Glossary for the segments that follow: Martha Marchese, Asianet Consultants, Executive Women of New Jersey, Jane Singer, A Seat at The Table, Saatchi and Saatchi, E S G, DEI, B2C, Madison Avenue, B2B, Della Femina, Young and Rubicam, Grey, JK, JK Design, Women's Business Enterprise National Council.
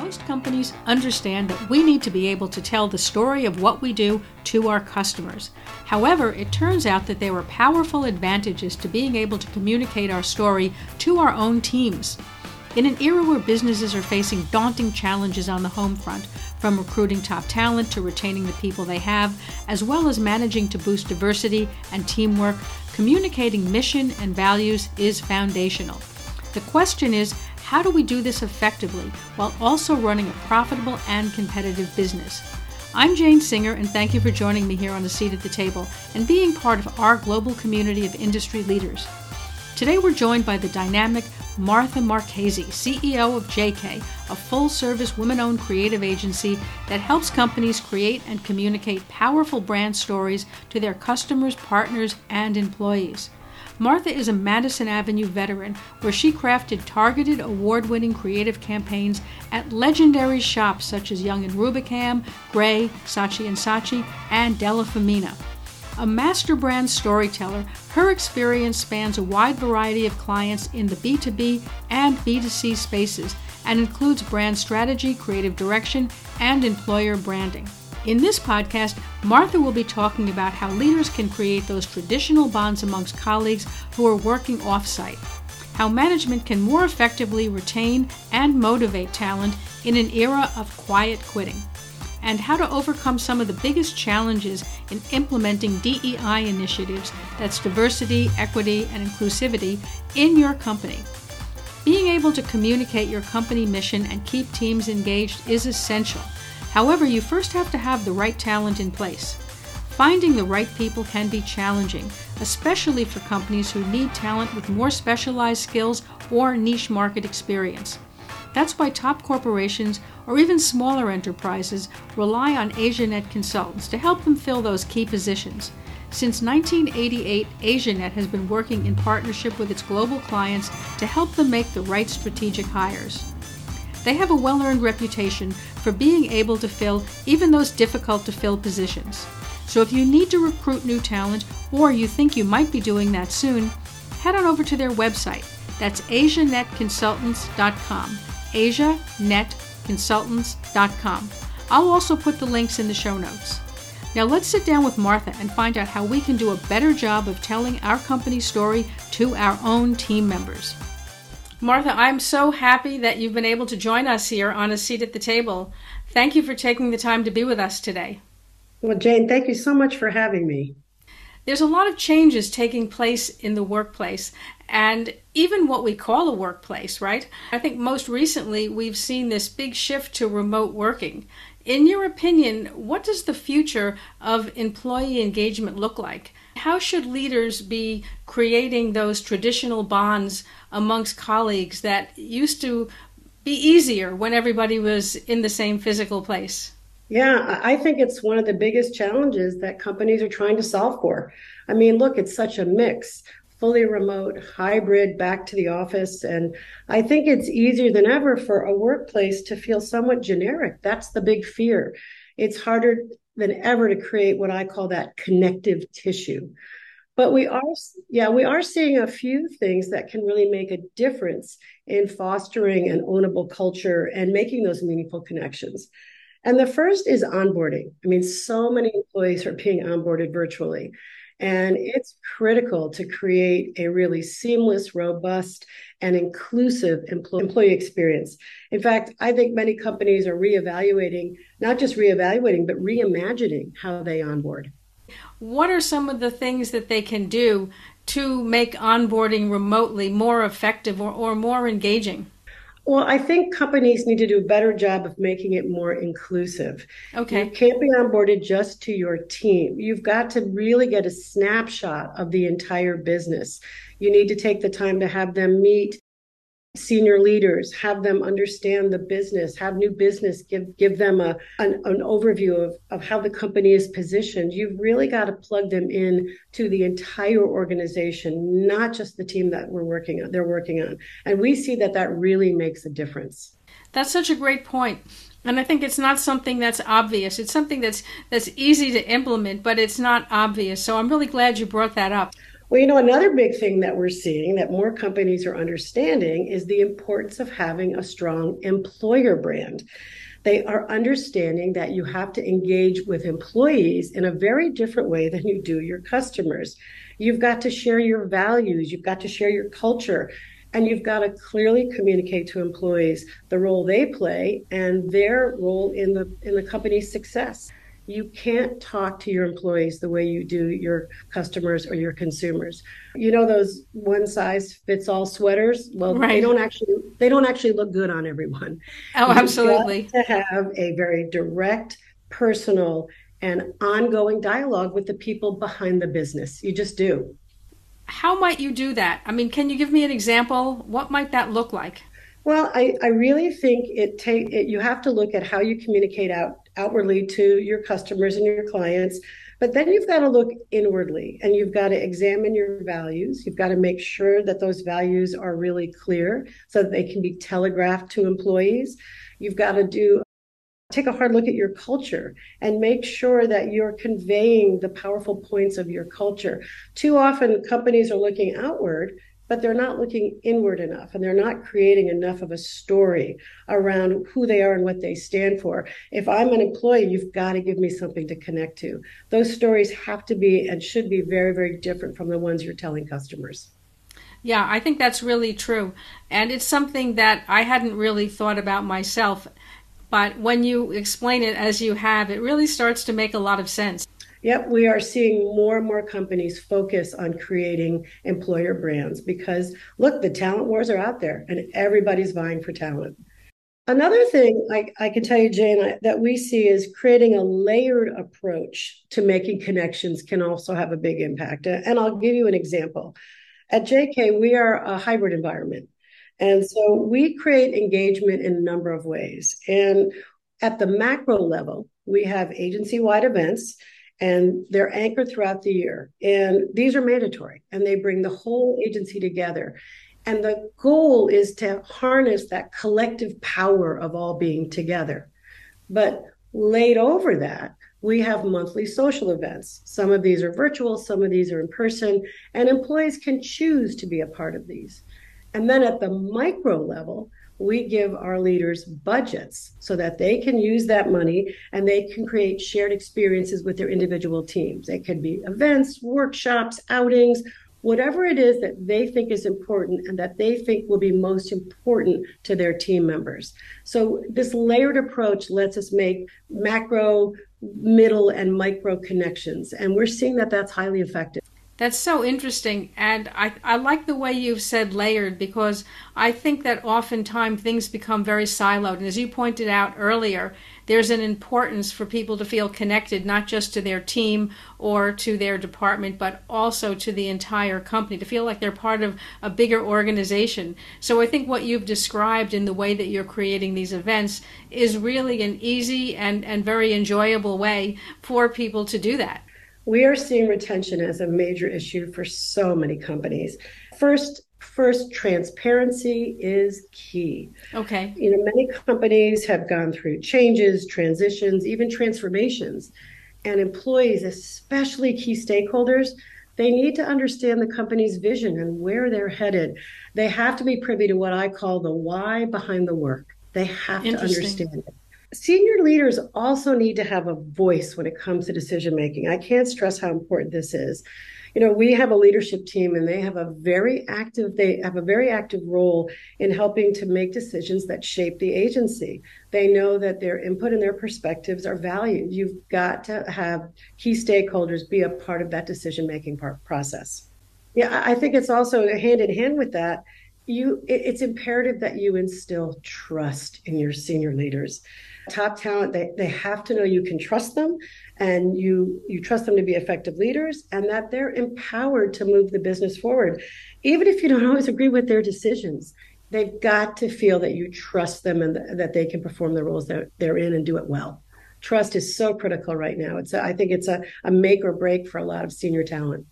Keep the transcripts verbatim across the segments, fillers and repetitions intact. Most companies understand that we need to be able to tell the story of what we do to our customers. However, it turns out that there are powerful advantages to being able to communicate our story to our own teams. In an era where businesses are facing daunting challenges on the home front, from recruiting top talent to retaining the people they have, as well as managing to boost diversity and teamwork, communicating mission and values is foundational. The question is, how do we do this effectively while also running a profitable and competitive business? I'm Jane Singer, and thank you for joining me here on A Seat at the Table and being part of our global community of industry leaders. Today we're joined by the dynamic Martha Marchese, C E O of J K, a full-service women-owned creative agency that helps companies create and communicate powerful brand stories to their customers, partners, and employees. Martha is a Madison Avenue veteran, where she crafted targeted, award-winning creative campaigns at legendary shops such as Young and Rubicam, Grey, Saatchi and Saatchi, and Della Femina. A master brand storyteller, her experience spans a wide variety of clients in the B two B and B two C spaces and includes brand strategy, creative direction, and employer branding. In this podcast, Martha will be talking about how leaders can create those traditional bonds amongst colleagues who are working offsite, how management can more effectively retain and motivate talent in an era of quiet quitting, and how to overcome some of the biggest challenges in implementing D E I initiatives, that's diversity, equity, and inclusivity, in your company. Being able to communicate your company mission and keep teams engaged is essential. However, you first have to have the right talent in place. Finding the right people can be challenging, especially for companies who need talent with more specialized skills or niche market experience. That's why top corporations or even smaller enterprises rely on Asianet Consultants to help them fill those key positions. Since nineteen eighty-eight, Asianet has been working in partnership with its global clients to help them make the right strategic hires. They have a well-earned reputation for being able to fill even those difficult-to-fill positions. So if you need to recruit new talent, or you think you might be doing that soon, head on over to their website. That's Asianet Consultants dot com. Asianet Consultants dot com. I'll also put the links in the show notes. Now let's sit down with Martha and find out how we can do a better job of telling our company story to our own team members. Martha, I'm so happy that you've been able to join us here on A Seat at the Table. Thank you for taking the time to be with us today. Well, Jane, thank you so much for having me. There's a lot of changes taking place in the workplace, and even what we call a workplace, right? I think most recently we've seen this big shift to remote working. In your opinion, what does the future of employee engagement look like? How should leaders be creating those traditional bonds amongst colleagues that used to be easier when everybody was in the same physical place? Yeah, I think it's one of the biggest challenges that companies are trying to solve for. I mean, look, it's such a mix. Fully remote, hybrid, back to the office. And I think it's easier than ever for a workplace to feel somewhat generic. That's the big fear. It's harder than ever to create what I call that connective tissue. But we are, yeah, we are seeing a few things that can really make a difference in fostering an ownable culture and making those meaningful connections. And the first is onboarding. I mean, so many employees are being onboarded virtually. And it's critical to create a really seamless, robust, and inclusive employee experience. In fact, I think many companies are reevaluating, not just reevaluating, but reimagining how they onboard. What are some of the things that they can do to make onboarding remotely more effective or, or more engaging? Well, I think companies need to do a better job of making it more inclusive. Okay. You can't be onboarded just to your team. You've got to really get a snapshot of the entire business. You need to take the time to have them meet senior leaders, have them understand the business, have new business, give give them a an, an overview of, of how the company is positioned. You've really got to plug them in to the entire organization, not just the team that we're working on, they're working on. And we see that that really makes a difference. That's such a great point. And I think it's not something that's obvious. It's something that's that's easy to implement, but it's not obvious. So I'm really glad you brought that up. Well, you know, another big thing that we're seeing that more companies are understanding is the importance of having a strong employer brand. They are understanding that you have to engage with employees in a very different way than you do your customers. You've got to share your values. You've got to share your culture. And you've got to clearly communicate to employees the role they play and their role in the in the company's success. You can't talk to your employees the way you do your customers or your consumers. You know those one size fits all sweaters? Well, right. they don't actually they don't actually look good on everyone. Oh, you absolutely. Have to have a very direct, personal, and ongoing dialogue with the people behind the business. You just do. How might you do that? I mean, can you give me an example? What might that look like? Well, I, I really think it take it, you have to look at how you communicate out outwardly to your customers and your clients, but then you've got to look inwardly and you've got to examine your values. You've got to make sure that those values are really clear so that they can be telegraphed to employees. You've got to do take a hard look at your culture and make sure that you're conveying the powerful points of your culture. Too often, companies are looking outward, but they're not looking inward enough, and they're not creating enough of a story around who they are and what they stand for. If I'm an employee, you've got to give me something to connect to. Those stories have to be and should be very, very different from the ones you're telling customers. Yeah, I think that's really true. And it's something that I hadn't really thought about myself. But when you explain it as you have, it really starts to make a lot of sense. Yep, we are seeing more and more companies focus on creating employer brands because, look, the talent wars are out there and everybody's vying for talent. Another thing I, I can tell you, Jane, that we see is creating a layered approach to making connections can also have a big impact. And I'll give you an example. At J K, we are a hybrid environment. And so we create engagement in a number of ways. And at the macro level, we have agency-wide events, and they're anchored throughout the year. And these are mandatory, and they bring the whole agency together. And the goal is to harness that collective power of all being together. But laid over that, we have monthly social events. Some of these are virtual, some of these are in person, and employees can choose to be a part of these. And then at the micro level, we give our leaders budgets so that they can use that money and they can create shared experiences with their individual teams. It could be events, workshops, outings, whatever it is that they think is important and that they think will be most important to their team members. So this layered approach lets us make macro, middle, and micro connections. And we're seeing that that's highly effective. That's so interesting, and I, I like the way you've said layered, because I think that oftentimes things become very siloed, and as you pointed out earlier, there's an importance for people to feel connected, not just to their team or to their department, but also to the entire company, to feel like they're part of a bigger organization. So I think what you've described in the way that you're creating these events is really an easy and, and very enjoyable way for people to do that. We are seeing retention as a major issue for so many companies. First, first, transparency is key. Okay. You know, many companies have gone through changes, transitions, even transformations. And employees, especially key stakeholders, they need to understand the company's vision and where they're headed. They have to be privy to what I call the why behind the work. They have to understand it. Senior leaders also need to have a voice when it comes to decision making. I can't stress how important this is. You know, we have a leadership team and they have a very active, they have a very active role in helping to make decisions that shape the agency. They know that their input and their perspectives are valued. You've got to have key stakeholders be a part of that decision making process. Yeah, I think it's also hand in hand with that. You, it's imperative that you instill trust in your senior leaders. Top talent, they, they have to know you can trust them and you, you trust them to be effective leaders and that they're empowered to move the business forward. Even if you don't always agree with their decisions, they've got to feel that you trust them and th- that they can perform the roles that they're in and do it well. Trust is so critical right now. It's a, I think it's a, a make or break for a lot of senior talent.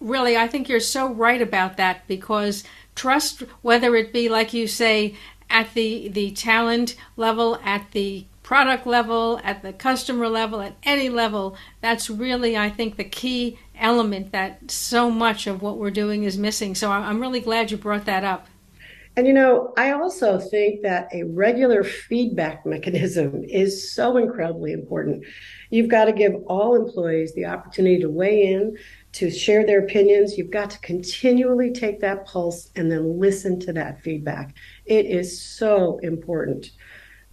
Really, I think you're so right about that, because trust, whether it be, like you say, at the, the talent level, at the product level, at the customer level, at any level. That's really, I think, the key element that so much of what we're doing is missing. So I'm really glad you brought that up. And, you know, I also think that a regular feedback mechanism is so incredibly important. You've got to give all employees the opportunity to weigh in, to share their opinions. You've got to continually take that pulse and then listen to that feedback. It is so important.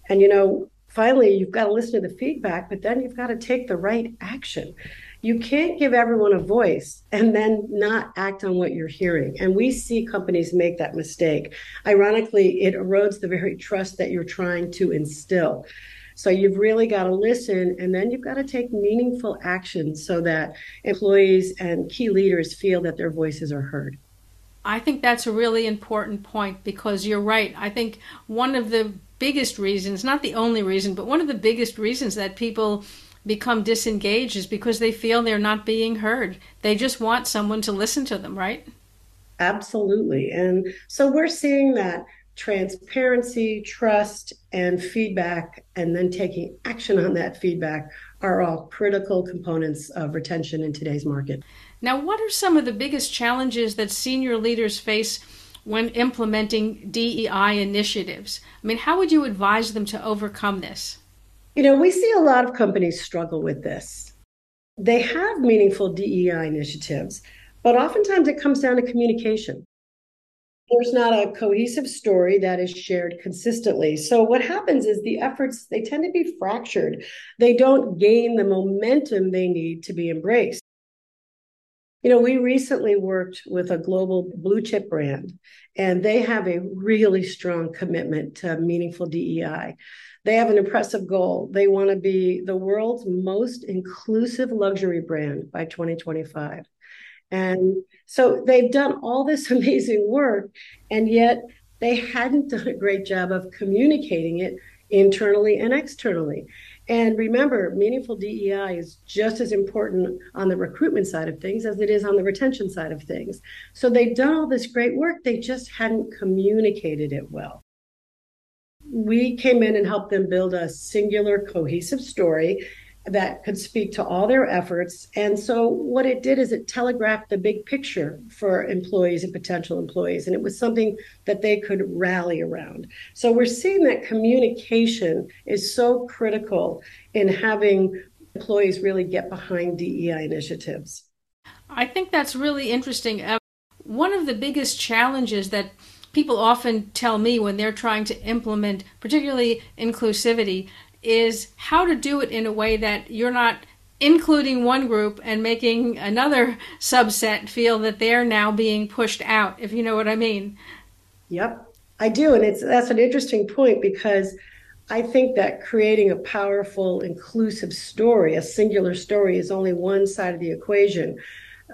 And, you know, finally, you've got to listen to the feedback, but then you've got to take the right action. You can't give everyone a voice and then not act on what you're hearing. And we see companies make that mistake. Ironically, it erodes the very trust that you're trying to instill. So you've really got to listen, and then you've got to take meaningful action so that employees and key leaders feel that their voices are heard. I think that's a really important point, because you're right. I think one of the biggest reasons, not the only reason, but one of the biggest reasons that people become disengaged is because they feel they're not being heard. They just want someone to listen to them, right? Absolutely. And so we're seeing that transparency, trust, and feedback, and then taking action on that feedback are all critical components of retention in today's market. Now, what are some of the biggest challenges that senior leaders face when implementing D E I initiatives? I mean, how would you advise them to overcome this? You know, we see a lot of companies struggle with this. They have meaningful D E I initiatives, but oftentimes it comes down to communication. There's not a cohesive story that is shared consistently. So what happens is the efforts, they tend to be fractured. They don't gain the momentum they need to be embraced. You know, we recently worked with a global blue chip brand, and they have a really strong commitment to meaningful D E I. They have an impressive goal. They want to be the world's most inclusive luxury brand by twenty twenty-five. And so they've done all this amazing work, and yet they hadn't done a great job of communicating it internally and externally. And remember, meaningful D E I is just as important on the recruitment side of things as it is on the retention side of things. So they've done all this great work, they just hadn't communicated it well. We came in and helped them build a singular, cohesive story that could speak to all their efforts. And so what it did is it telegraphed the big picture for employees and potential employees. And it was something that they could rally around. So we're seeing that communication is so critical in having employees really get behind D E I initiatives. I think that's really interesting. Uh, one of the biggest challenges that people often tell me when they're trying to implement, particularly inclusivity, is how to do it in a way that you're not including one group and making another subset feel that they're now being pushed out, if you know what I mean. Yep, I do. And it's that's an interesting point, because I think that creating a powerful, inclusive story, a singular story, is only one side of the equation.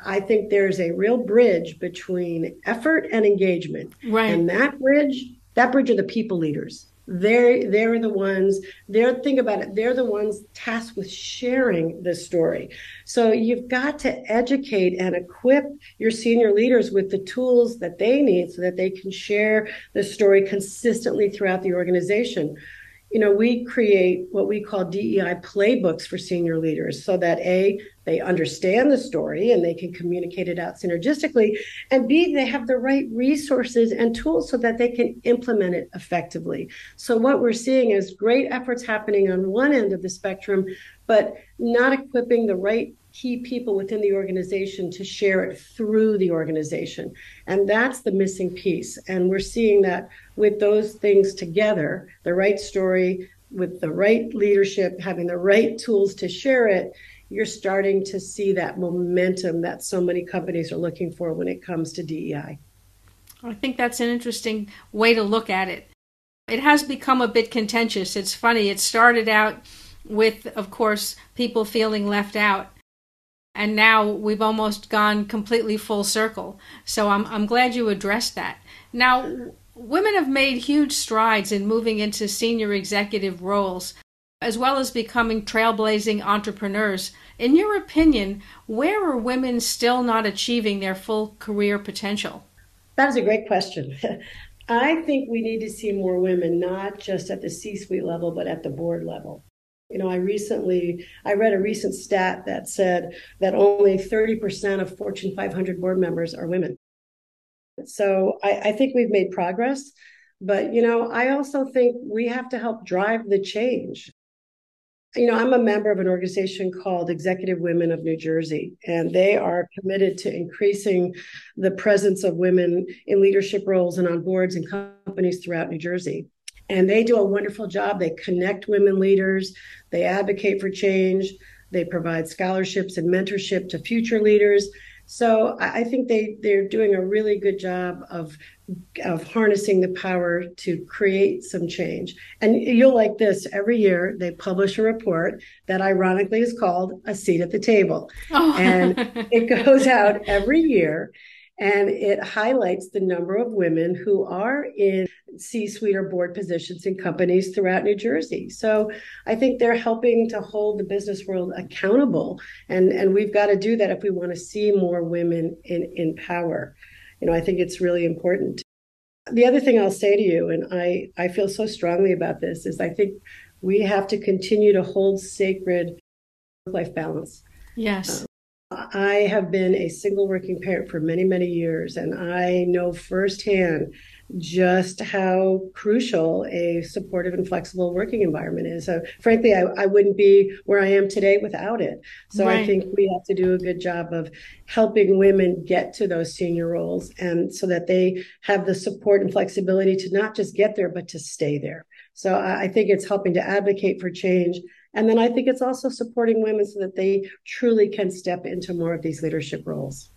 I think there's a real bridge between effort and engagement. Right. And that bridge, that bridge are the people leaders. They're, they're the ones, they're, think about it, they're the ones tasked with sharing the story. So you've got to educate and equip your senior leaders with the tools that they need so that they can share the story consistently throughout the organization. You know, we create what we call D E I playbooks for senior leaders so that A, they understand the story and they can communicate it out synergistically, and B, they have the right resources and tools so that they can implement it effectively. So what we're seeing is great efforts happening on one end of the spectrum, but not equipping the right key people within the organization to share it through the organization. And that's the missing piece. And we're seeing that with those things together, the right story, with the right leadership, having the right tools to share it, you're starting to see that momentum that so many companies are looking for when it comes to D E I. I think that's an interesting way to look at it. It has become a bit contentious. It's funny. It started out with, of course, people feeling left out. And now we've almost gone completely full circle. So I'm, I'm glad you addressed that. Now, women have made huge strides in moving into senior executive roles, as well as becoming trailblazing entrepreneurs. In your opinion, where are women still not achieving their full career potential? That is a great question. I think we need to see more women, not just at the C-suite level, but at the board level. You know, I recently, I read a recent stat that said that only thirty percent of Fortune five hundred board members are women. So I, I think we've made progress. But, you know, I also think we have to help drive the change. You know, I'm a member of an organization called Executive Women of New Jersey, and they are committed to increasing the presence of women in leadership roles and on boards and companies throughout New Jersey. And they do a wonderful job. They connect women leaders. They advocate for change. They provide scholarships and mentorship to future leaders. So I think they, they're doing a really good job of, of harnessing the power to create some change. And you'll like this, every year they publish a report that ironically is called A Seat at the Table. Oh. And it goes out every year and it highlights the number of women who are in C-suite or board positions in companies throughout New Jersey. So I think they're helping to hold the business world accountable. And, and we've got to do that if we want to see more women in, in power. You know, I think it's really important. The other thing I'll say to you, and I, I feel so strongly about this, is I think we have to continue to hold sacred work-life balance. Yes. Um, I have been a single working parent for many, many years, and I know firsthand just how crucial a supportive and flexible working environment is. So frankly, I, I wouldn't be where I am today without it. So right. I think we have to do a good job of helping women get to those senior roles, and so that they have the support and flexibility to not just get there, but to stay there. So I, I think it's helping to advocate for change. And then I think it's also supporting women so that they truly can step into more of these leadership roles.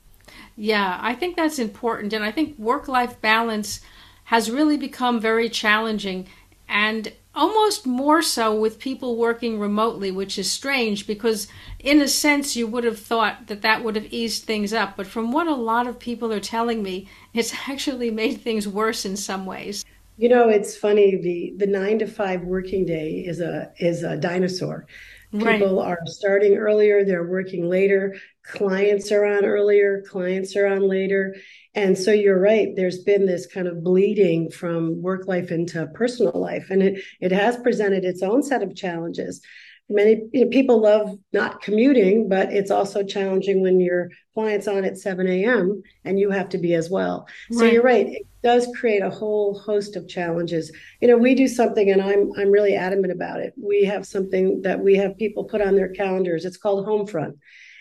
Yeah, I think that's important. And I think work-life balance has really become very challenging, and almost more so with people working remotely, which is strange because in a sense you would have thought that that would have eased things up. But from what a lot of people are telling me, it's actually made things worse in some ways. You know, it's funny, the, the nine to five working day is a is a dinosaur. Right. People are starting earlier, they're working later, clients are on earlier, clients are on later. And so you're right, there's been this kind of bleeding from work life into personal life. And it, it has presented its own set of challenges. Many you know, people love not commuting, but it's also challenging when your client's on at seven a.m. and you have to be as well. Right. So you're right. It does create a whole host of challenges. You know, we do something, and I'm I'm really adamant about it. We have something that we have people put on their calendars. It's called home front.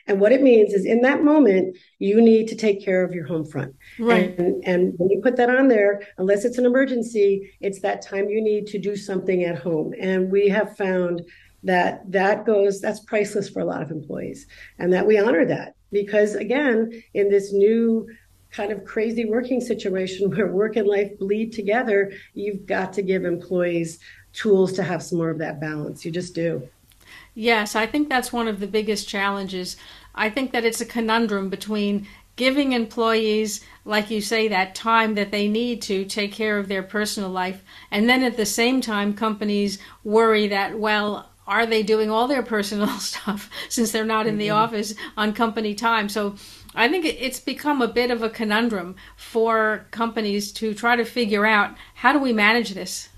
And what it means is in that moment, you need to take care of your home front. Right. And, and when you put that on there, unless it's an emergency, it's that time you need to do something at home. And we have found that that goes, that's priceless for a lot of employees, and that we honor that because, again, in this new kind of crazy working situation where work and life bleed together, you've got to give employees tools to have some more of that balance. You just do. Yes, I think that's one of the biggest challenges. I think that it's a conundrum between giving employees, like you say, that time that they need to take care of their personal life, and then at the same time, companies worry that, well, are they doing all their personal stuff since they're not in the mm-hmm. office on company time? So I think it's become a bit of a conundrum for companies to try to figure out, how do we manage this?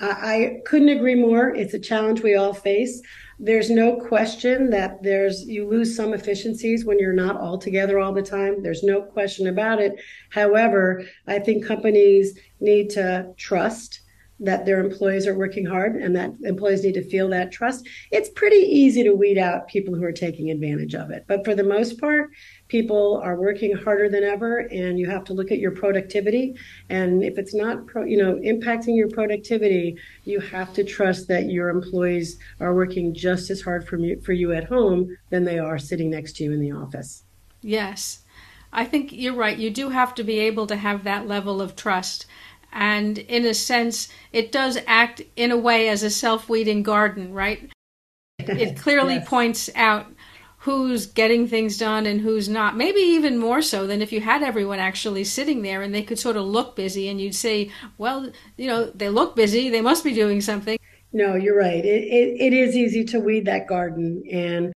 I couldn't agree more. It's a challenge we all face. There's no question that there's you lose some efficiencies when you're not all together all the time. There's no question about it. However, I think companies need to trust that their employees are working hard, and that employees need to feel that trust. It's pretty easy to weed out people who are taking advantage of it. But for the most part, people are working harder than ever, and you have to look at your productivity. And if it's not, pro, you know, impacting your productivity, you have to trust that your employees are working just as hard for you, for you at home than they are sitting next to you in the office. Yes, I think you're right. You do have to be able to have that level of trust. And in a sense, it does act in a way as a self-weeding garden, right? It clearly yes. points out who's getting things done and who's not. Maybe even more so than if you had everyone actually sitting there and they could sort of look busy and you'd say, well, you know, they look busy, they must be doing something. No, you're right. It, it, it is easy to weed that garden. And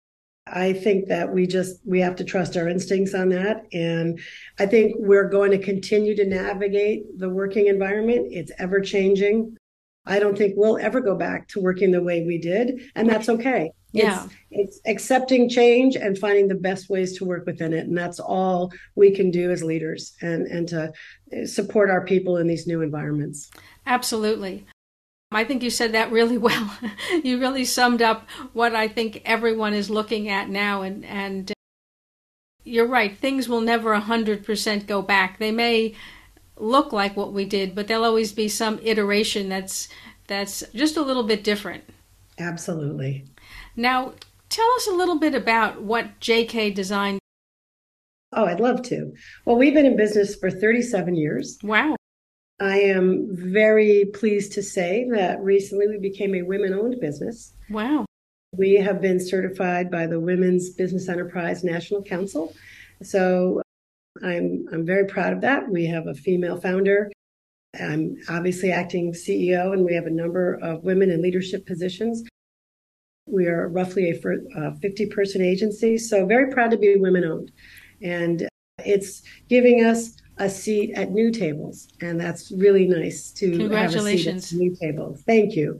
I think that we just, we have to trust our instincts on that. And I think we're going to continue to navigate the working environment. It's ever changing. I don't think we'll ever go back to working the way we did. And that's okay. Yeah. It's, it's accepting change and finding the best ways to work within it. And that's all we can do as leaders and, and to support our people in these new environments. Absolutely. I think you said that really well. You really summed up what I think everyone is looking at now. And, and you're right. Things will never one hundred percent go back. They may look like what we did, but there'll always be some iteration that's that's just a little bit different. Absolutely. Now, tell us a little bit about what J K Design. Oh, I'd love to. Well, we've been in business for thirty-seven years. Wow. I am very pleased to say that recently we became a women-owned business. Wow. We have been certified by the Women's Business Enterprise National Council. So I'm I'm very proud of that. We have a female founder. I'm obviously acting C E O, and we have a number of women in leadership positions. We are roughly a fifty-person agency, so very proud to be women-owned. And it's giving us a seat at new tables, and that's really nice to have a seat at new tables. Thank you.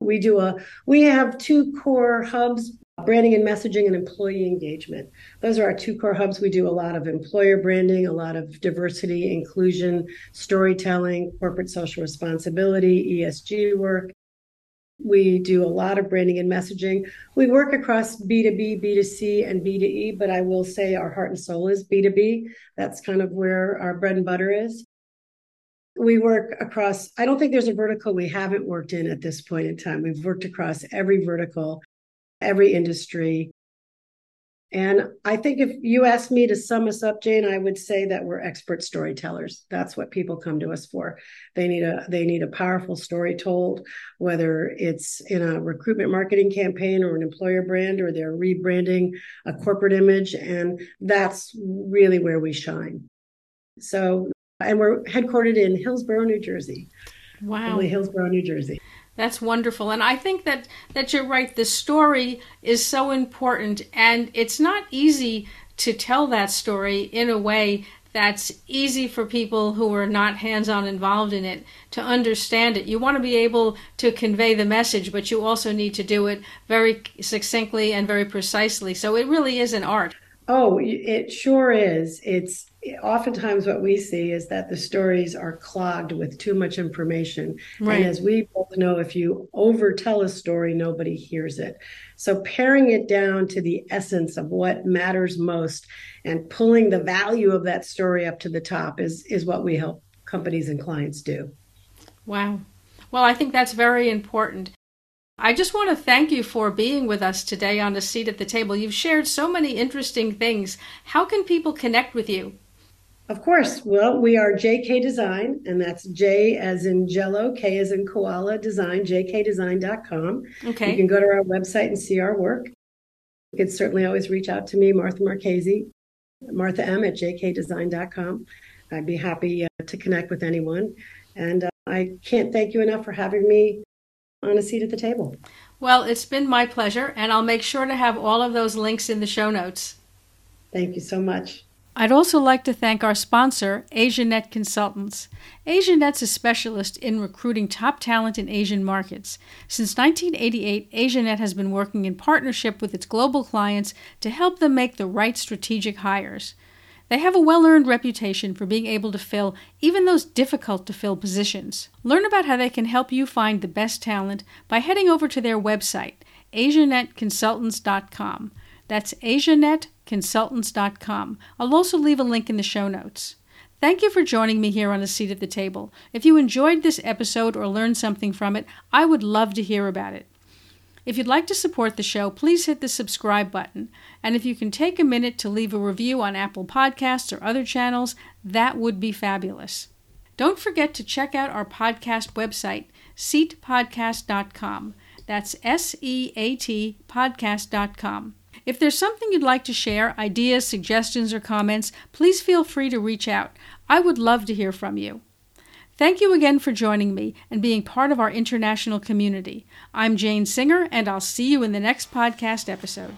We do a we have two core hubs. Branding and messaging and employee engagement. Those are our two core hubs. We do a lot of employer branding, a lot of diversity, inclusion, storytelling, corporate social responsibility, E S G work. We do a lot of branding and messaging. We work across B two B, B two C, and B two E, but I will say our heart and soul is B two B. That's kind of where our bread and butter is. We work across, I don't think there's a vertical we haven't worked in at this point in time. We've worked across every vertical, every industry. And I think if you asked me to sum us up, Jane, I would say that we're expert storytellers. That's what people come to us for. They need a they need a powerful story told, whether it's in a recruitment marketing campaign or an employer brand, or they're rebranding a corporate image. And that's really where we shine. So, and we're headquartered in Hillsborough, New Jersey. Wow. Hillsborough, New Jersey. That's wonderful. And I think that, that you're right. The story is so important, and it's not easy to tell that story in a way that's easy for people who are not hands-on involved in it to understand it. You want to be able to convey the message, but you also need to do it very succinctly and very precisely. So it really is an art. Oh, it sure is. It's oftentimes what we see is that the stories are clogged with too much information. Right. And as we both know, if you overtell a story, nobody hears it. So paring it down to the essence of what matters most and pulling the value of that story up to the top is, is what we help companies and clients do. Wow. Well, I think that's very important. I just want to thank you for being with us today on A Seat at the Table. You've shared so many interesting things. How can people connect with you? Of course. Well, we are J K Design, and that's J as in Jello, K as in Koala Design, j k design dot com. Okay. You can go to our website and see our work. You can certainly always reach out to me, Martha Marchese, Martha M at j k design dot com. I'd be happy uh, to connect with anyone. And uh, I can't thank you enough for having me on A Seat at the Table. Well, it's been my pleasure, and I'll make sure to have all of those links in the show notes. Thank you so much. I'd also like to thank our sponsor, Asianet Consultants. Asianet's a specialist in recruiting top talent in Asian markets. Since nineteen eighty-eight, Asianet has been working in partnership with its global clients to help them make the right strategic hires. They have a well-earned reputation for being able to fill even those difficult-to-fill positions. Learn about how they can help you find the best talent by heading over to their website, asianet consultants dot com. That's asianet consultants dot com. I'll also leave a link in the show notes. Thank you for joining me here on A Seat at the Table. If you enjoyed this episode or learned something from it, I would love to hear about it. If you'd like to support the show, please hit the subscribe button. And if you can take a minute to leave a review on Apple Podcasts or other channels, that would be fabulous. Don't forget to check out our podcast website, seat podcast dot com. That's S E A T podcast dot com. If there's something you'd like to share, ideas, suggestions, or comments, please feel free to reach out. I would love to hear from you. Thank you again for joining me and being part of our international community. I'm Jane Singer, and I'll see you in the next podcast episode.